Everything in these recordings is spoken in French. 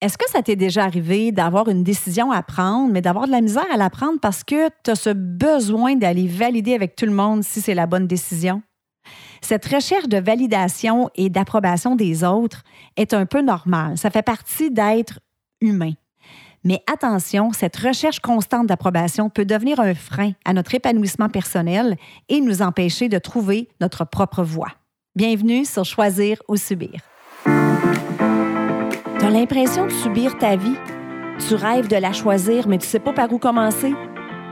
Est-ce que ça t'est déjà arrivé d'avoir une décision à prendre, mais d'avoir de la misère à la prendre parce que tu as ce besoin d'aller valider avec tout le monde si c'est la bonne décision? Cette recherche de validation et d'approbation des autres est un peu normale. Ça fait partie d'être humain. Mais attention, cette recherche constante d'approbation peut devenir un frein à notre épanouissement personnel et nous empêcher de trouver notre propre voie. Bienvenue sur Choisir ou Subir. T'as l'impression de subir ta vie. Tu rêves de la choisir, mais tu sais pas par où commencer.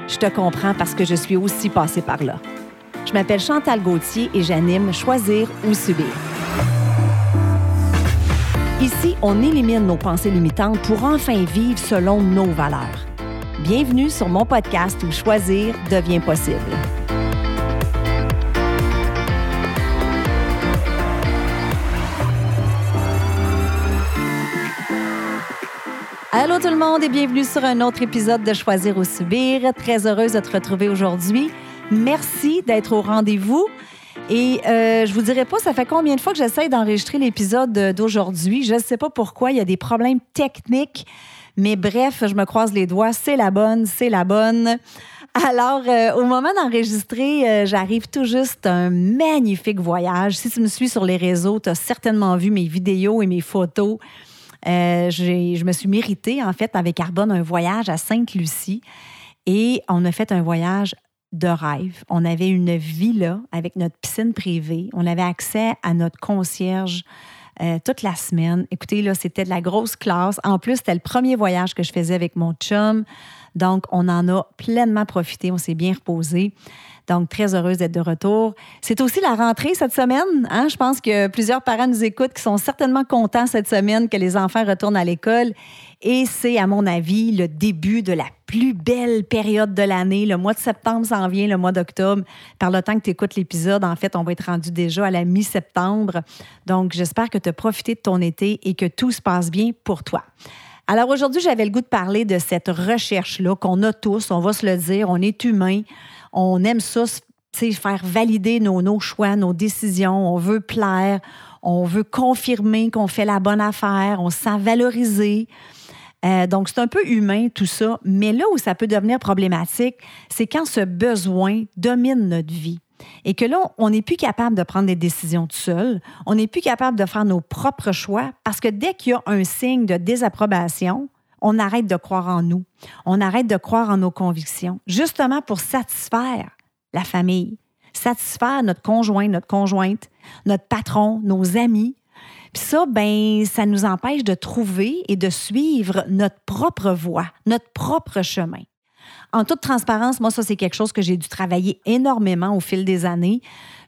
Je te comprends parce que je suis aussi passée par là. Je m'appelle Chantal Gauthier et j'anime Choisir ou Subir. Ici, on élimine nos pensées limitantes pour enfin vivre selon nos valeurs. Bienvenue sur mon podcast où choisir devient possible. Allô tout le monde et bienvenue sur un autre épisode de Choisir ou Subir. Très heureuse de te retrouver aujourd'hui. Merci d'être au rendez-vous. Et je vous dirai pas, ça fait combien de fois que j'essaie d'enregistrer l'épisode d'aujourd'hui. Je ne sais pas pourquoi, il y a des problèmes techniques. Mais bref, je me croise les doigts, c'est la bonne. Alors, au moment d'enregistrer, j'arrive tout juste d'un magnifique voyage. Si tu me suis sur les réseaux, tu as certainement vu mes vidéos et mes photos. Je me suis méritée, en fait, avec Arbonne, un voyage à Sainte-Lucie. Et on a fait un voyage de rêve. On avait une villa avec notre piscine privée. On avait accès à notre concierge toute la semaine. Écoutez, là, c'était de la grosse classe. En plus, c'était le premier voyage que je faisais avec mon chum. Donc, on en a pleinement profité. On s'est bien reposé. Donc, très heureuse d'être de retour. C'est aussi la rentrée cette semaine. Hein? Je pense que plusieurs parents nous écoutent qui sont certainement contents cette semaine que les enfants retournent à l'école. Et c'est, à mon avis, le début de la plus belle période de l'année. Le mois de septembre s'en vient, le mois d'octobre. Par le temps que tu écoutes l'épisode, en fait, on va être rendu déjà à la mi-septembre. Donc, j'espère que tu as profité de ton été et que tout se passe bien pour toi. Alors aujourd'hui, j'avais le goût de parler de cette recherche-là qu'on a tous, on va se le dire, on est humain, on aime ça, faire valider nos choix, nos décisions, on veut plaire, on veut confirmer qu'on fait la bonne affaire, on se sent valorisé. Donc, c'est un peu humain tout ça, mais là où ça peut devenir problématique, c'est quand ce besoin domine notre vie. Et que là, on n'est plus capable de prendre des décisions tout seul. On n'est plus capable de faire nos propres choix parce que dès qu'il y a un signe de désapprobation, on arrête de croire en nous. On arrête de croire en nos convictions, justement pour satisfaire la famille, satisfaire notre conjoint, notre conjointe, notre patron, nos amis. Puis ça, bien, ça nous empêche de trouver et de suivre notre propre voie, notre propre chemin. En toute transparence, moi, ça, c'est quelque chose que j'ai dû travailler énormément au fil des années.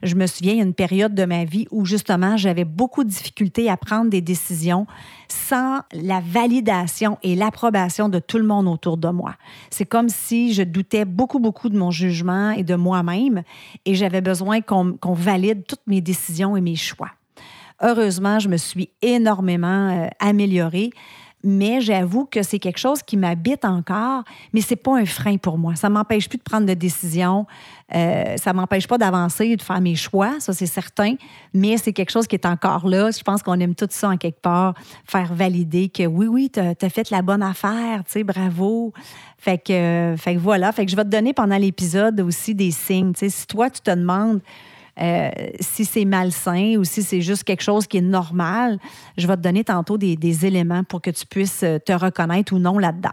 Je me souviens, il y a une période de ma vie où, justement, j'avais beaucoup de difficultés à prendre des décisions sans la validation et l'approbation de tout le monde autour de moi. C'est comme si je doutais beaucoup de mon jugement et de moi-même et j'avais besoin qu'on valide toutes mes décisions et mes choix. Heureusement, je me suis énormément améliorée. Mais j'avoue que c'est quelque chose qui m'habite encore, mais c'est pas un frein pour moi. Ça m'empêche plus de prendre de décisions, ça m'empêche pas d'avancer et de faire mes choix, ça c'est certain, mais c'est quelque chose qui est encore là. Je pense qu'on aime tout ça en quelque part, faire valider que oui, t'as fait la bonne affaire, tu sais, bravo. Fait que voilà, fait que je vais te donner pendant l'épisode aussi des signes. Tu sais, si toi, tu te demandes si c'est malsain ou si c'est juste quelque chose qui est normal, je vais te donner tantôt des éléments pour que tu puisses te reconnaître ou non là-dedans.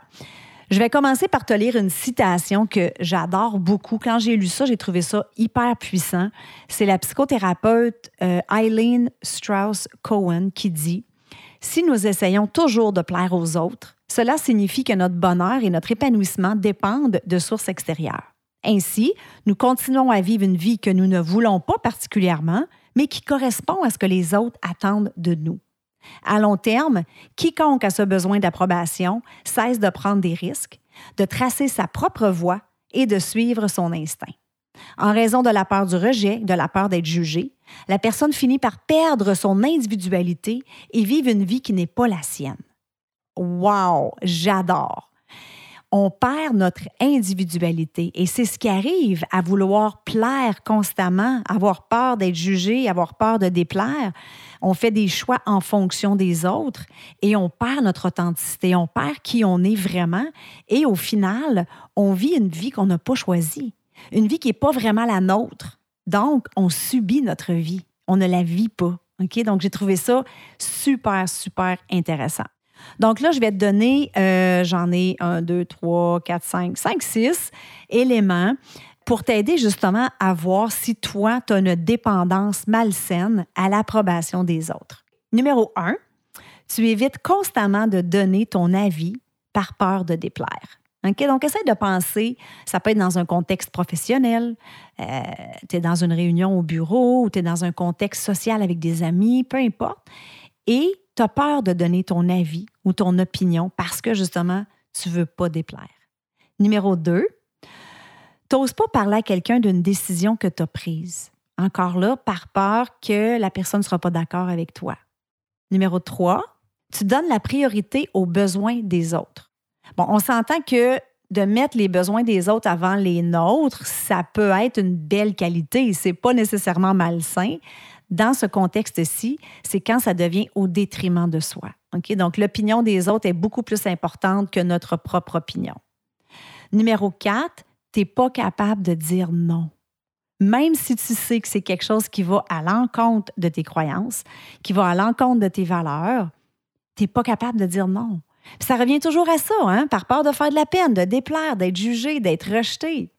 Je vais commencer par te lire une citation que j'adore beaucoup. Quand j'ai lu ça, j'ai trouvé ça hyper puissant. C'est la psychothérapeute Eileen Strauss-Cohen qui dit « Si nous essayons toujours de plaire aux autres, cela signifie que notre bonheur et notre épanouissement dépendent de sources extérieures. Ainsi, nous continuons à vivre une vie que nous ne voulons pas particulièrement, mais qui correspond à ce que les autres attendent de nous. À long terme, quiconque a ce besoin d'approbation cesse de prendre des risques, de tracer sa propre voie et de suivre son instinct. En raison de la peur du rejet, de la peur d'être jugée, la personne finit par perdre son individualité et vivre une vie qui n'est pas la sienne. » Wow! J'adore! on perd notre individualité. Et c'est ce qui arrive à vouloir plaire constamment, avoir peur d'être jugé, avoir peur de déplaire. On fait des choix en fonction des autres et on perd notre authenticité, on perd qui on est vraiment. Et au final, on vit une vie qu'on n'a pas choisie, une vie qui n'est pas vraiment la nôtre. Donc, on subit notre vie, on ne la vit pas. Okay? Donc, j'ai trouvé ça super, super intéressant. Donc là, je vais te donner, j'en ai 1, 2, 3, 4, 5, 6 éléments pour t'aider justement à voir si toi, tu as une dépendance malsaine à l'approbation des autres. Numéro 1, tu évites constamment de donner ton avis par peur de déplaire. Okay? Donc, essaie de penser, ça peut être dans un contexte professionnel, tu es dans une réunion au bureau ou tu es dans un contexte social avec des amis, peu importe, et tu as peur de donner ton avis ou ton opinion parce que, justement, tu ne veux pas déplaire. Numéro 2, tu n'oses pas parler à quelqu'un d'une décision que tu as prise. Encore là, par peur que la personne ne sera pas d'accord avec toi. Numéro 3, tu donnes la priorité aux besoins des autres. Bon, on s'entend que de mettre les besoins des autres avant les nôtres, ça peut être une belle qualité. Ce n'est pas nécessairement malsain. Dans ce contexte-ci, c'est quand ça devient au détriment de soi. Okay? Donc, l'opinion des autres est beaucoup plus importante que notre propre opinion. Numéro 4, tu n'es pas capable de dire non. Même si tu sais que c'est quelque chose qui va à l'encontre de tes croyances, qui va à l'encontre de tes valeurs, tu n'es pas capable de dire non. Puis ça revient toujours à ça, hein? Par peur de faire de la peine, de déplaire, d'être jugé, d'être rejeté.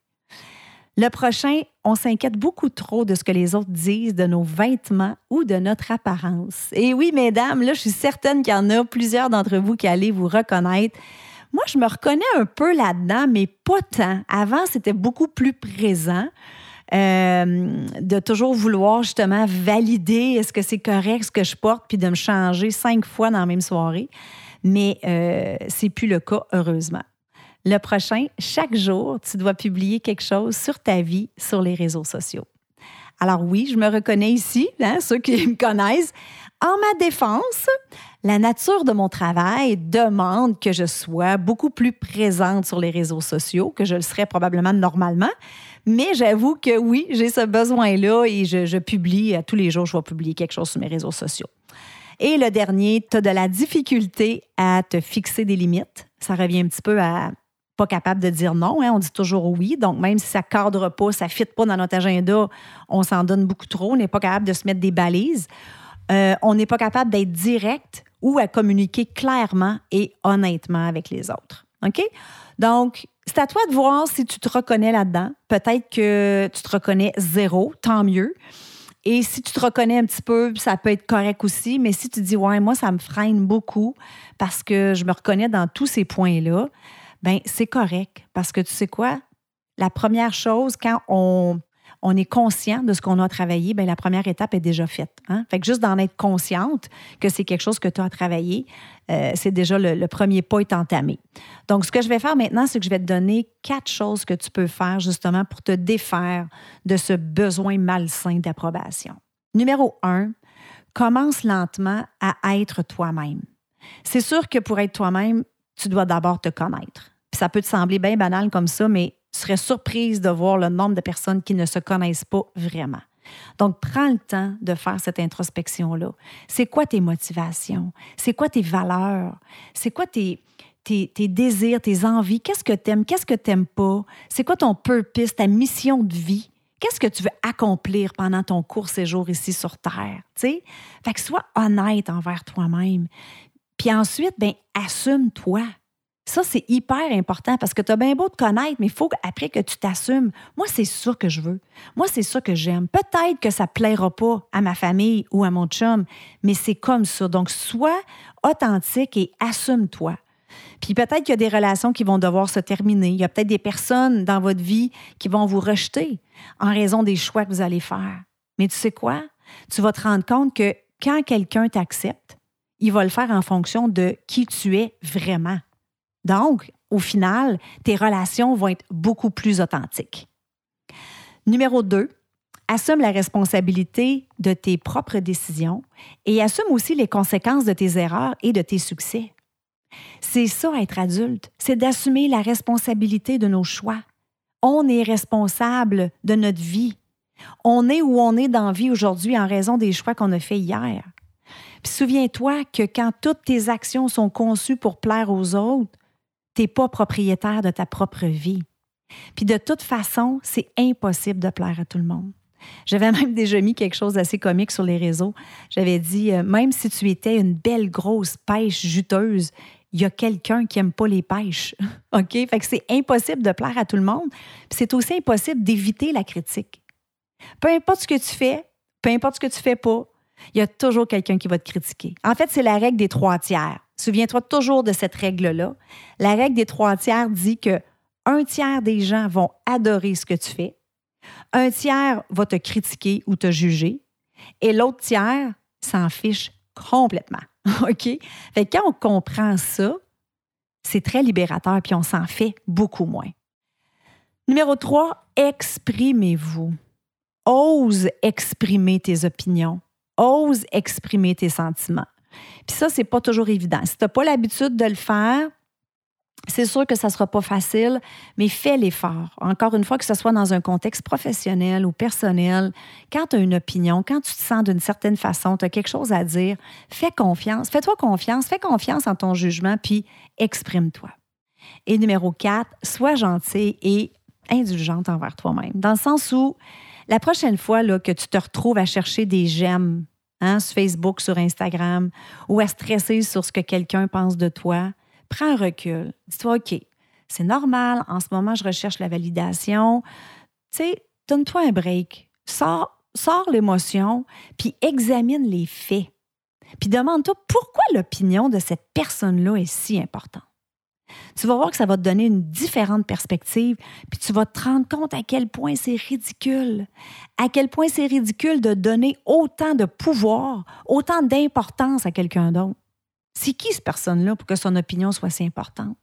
Le prochain, on s'inquiète beaucoup trop de ce que les autres disent, de nos vêtements ou de notre apparence. Et oui, mesdames, là, je suis certaine qu'il y en a plusieurs d'entre vous qui allez vous reconnaître. Moi, je me reconnais un peu là-dedans, mais pas tant. Avant, c'était beaucoup plus présent. De toujours vouloir justement valider est-ce que c'est correct ce que je porte, puis de me changer 5 fois dans la même soirée. Mais c'est plus le cas, heureusement. Le prochain, chaque jour, tu dois publier quelque chose sur ta vie, sur les réseaux sociaux. Alors oui, je me reconnais ici, hein, ceux qui me connaissent. En ma défense, la nature de mon travail demande que je sois beaucoup plus présente sur les réseaux sociaux, que je le serais probablement normalement. Mais j'avoue que oui, j'ai ce besoin-là et je publie, tous les jours, je vais publier quelque chose sur mes réseaux sociaux. Et le dernier, tu as de la difficulté à te fixer des limites. Ça revient un petit peu à... pas capable de dire non, hein, on dit toujours oui. Donc, même si ça ne cadre pas, ça ne fit pas dans notre agenda, on s'en donne beaucoup trop, on n'est pas capable de se mettre des balises. On n'est pas capable d'être direct ou à communiquer clairement et honnêtement avec les autres. OK? Donc, c'est à toi de voir si tu te reconnais là-dedans. Peut-être que tu te reconnais 0, tant mieux. Et si tu te reconnais un petit peu, ça peut être correct aussi. Mais si tu dis « ouais, moi, ça me freine beaucoup parce que je me reconnais dans tous ces points-là », bien, c'est correct parce que tu sais quoi? La première chose, quand on est conscient de ce qu'on a travaillé, bien, la première étape est déjà faite. Hein? Fait que juste d'en être consciente que c'est quelque chose que tu as travaillé, c'est déjà le premier pas est entamé. Donc, ce que je vais faire maintenant, c'est que je vais te donner 4 choses que tu peux faire justement pour te défaire de ce besoin malsain d'approbation. Numéro 1, commence lentement à être toi-même. C'est sûr que pour être toi-même, tu dois d'abord te connaître. Puis ça peut te sembler bien banal comme ça, mais tu serais surprise de voir le nombre de personnes qui ne se connaissent pas vraiment. Donc, prends le temps de faire cette introspection-là. C'est quoi tes motivations? C'est quoi tes valeurs? C'est quoi tes désirs, tes envies? Qu'est-ce que tu aimes? Qu'est-ce que tu n'aimes pas? C'est quoi ton purpose, ta mission de vie? Qu'est-ce que tu veux accomplir pendant ton court séjour ici sur Terre? T'sais? Fait que sois honnête envers toi-même. Puis ensuite, bien, assume-toi. Ça, c'est hyper important parce que tu as bien beau te connaître, mais il faut après que tu t'assumes. Moi, c'est ça que je veux. Moi, c'est ça que j'aime. Peut-être que ça ne plaira pas à ma famille ou à mon chum, mais c'est comme ça. Donc, sois authentique et assume-toi. Puis peut-être qu'il y a des relations qui vont devoir se terminer. Il y a peut-être des personnes dans votre vie qui vont vous rejeter en raison des choix que vous allez faire. Mais tu sais quoi? Tu vas te rendre compte que quand quelqu'un t'accepte, il va le faire en fonction de qui tu es vraiment. Donc, au final, tes relations vont être beaucoup plus authentiques. Numéro 2, assume la responsabilité de tes propres décisions et assume aussi les conséquences de tes erreurs et de tes succès. C'est ça, être adulte. C'est d'assumer la responsabilité de nos choix. On est responsable de notre vie. On est où on est dans la vie aujourd'hui en raison des choix qu'on a faits hier. Puis souviens-toi que quand toutes tes actions sont conçues pour plaire aux autres, tu n'es pas propriétaire de ta propre vie. Puis de toute façon, c'est impossible de plaire à tout le monde. J'avais même déjà mis quelque chose d'assez comique sur les réseaux. J'avais dit, même si tu étais une belle grosse pêche juteuse, il y a quelqu'un qui n'aime pas les pêches. OK? Fait que c'est impossible de plaire à tout le monde. Puis c'est aussi impossible d'éviter la critique. Peu importe ce que tu fais, peu importe ce que tu fais pas, il y a toujours quelqu'un qui va te critiquer. En fait, c'est la règle des 3/4. Souviens-toi toujours de cette règle-là. La règle des 3/4 dit que 1/3 des gens vont adorer ce que tu fais, 1/3 va te critiquer ou te juger, et l'autre tiers s'en fiche complètement. OK? Fait que quand on comprend ça, c'est très libérateur, puis on s'en fait beaucoup moins. Numéro 3, exprimez-vous. Ose exprimer tes opinions. Ose exprimer tes sentiments. Puis ça, c'est pas toujours évident. Si tu n'as pas l'habitude de le faire, c'est sûr que ça ne sera pas facile, mais fais l'effort. Encore une fois, que ce soit dans un contexte professionnel ou personnel, quand tu as une opinion, quand tu te sens d'une certaine façon, tu as quelque chose à dire, fais confiance, fais-toi confiance, fais confiance en ton jugement, puis exprime-toi. Et numéro 4, sois gentille et indulgente envers toi-même, dans le sens où la prochaine fois là, que tu te retrouves à chercher des j'aime, hein, sur Facebook, sur Instagram, ou à stresser sur ce que quelqu'un pense de toi, prends un recul. Dis-toi, OK, c'est normal, en ce moment, je recherche la validation. Tu sais, donne-toi un break. Sors l'émotion, puis examine les faits. Puis demande-toi pourquoi l'opinion de cette personne-là est si importante. Tu vas voir que ça va te donner une différente perspective, puis tu vas te rendre compte à quel point c'est ridicule. À quel point c'est ridicule de donner autant de pouvoir, autant d'importance à quelqu'un d'autre. C'est qui cette personne-là pour que son opinion soit si importante?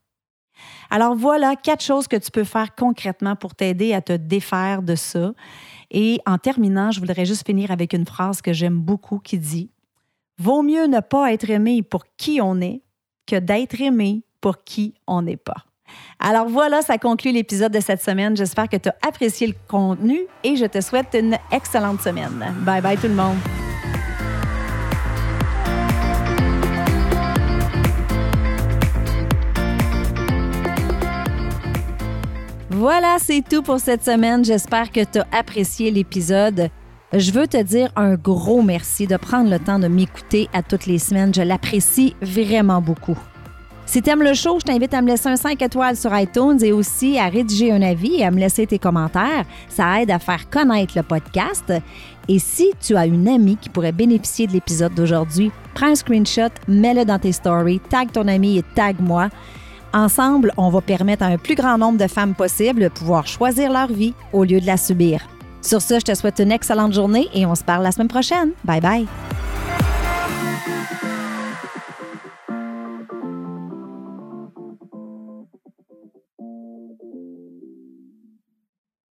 Alors voilà 4 choses que tu peux faire concrètement pour t'aider à te défaire de ça. Et en terminant, je voudrais juste finir avec une phrase que j'aime beaucoup qui dit « Vaut mieux ne pas être aimé pour qui on est que d'être aimé pour qui on n'est pas. » Alors voilà, ça conclut l'épisode de cette semaine. J'espère que tu as apprécié le contenu et je te souhaite une excellente semaine. Bye bye tout le monde! Voilà, c'est tout pour cette semaine. J'espère que tu as apprécié l'épisode. Je veux te dire un gros merci de prendre le temps de m'écouter à toutes les semaines. Je l'apprécie vraiment beaucoup. Si tu aimes le show, je t'invite à me laisser un 5 étoiles sur iTunes et aussi à rédiger un avis et à me laisser tes commentaires. Ça aide à faire connaître le podcast. Et si tu as une amie qui pourrait bénéficier de l'épisode d'aujourd'hui, prends un screenshot, mets-le dans tes stories, tag ton amie et tag moi. Ensemble, on va permettre à un plus grand nombre de femmes possible de pouvoir choisir leur vie au lieu de la subir. Sur ce, je te souhaite une excellente journée et on se parle la semaine prochaine. Bye bye!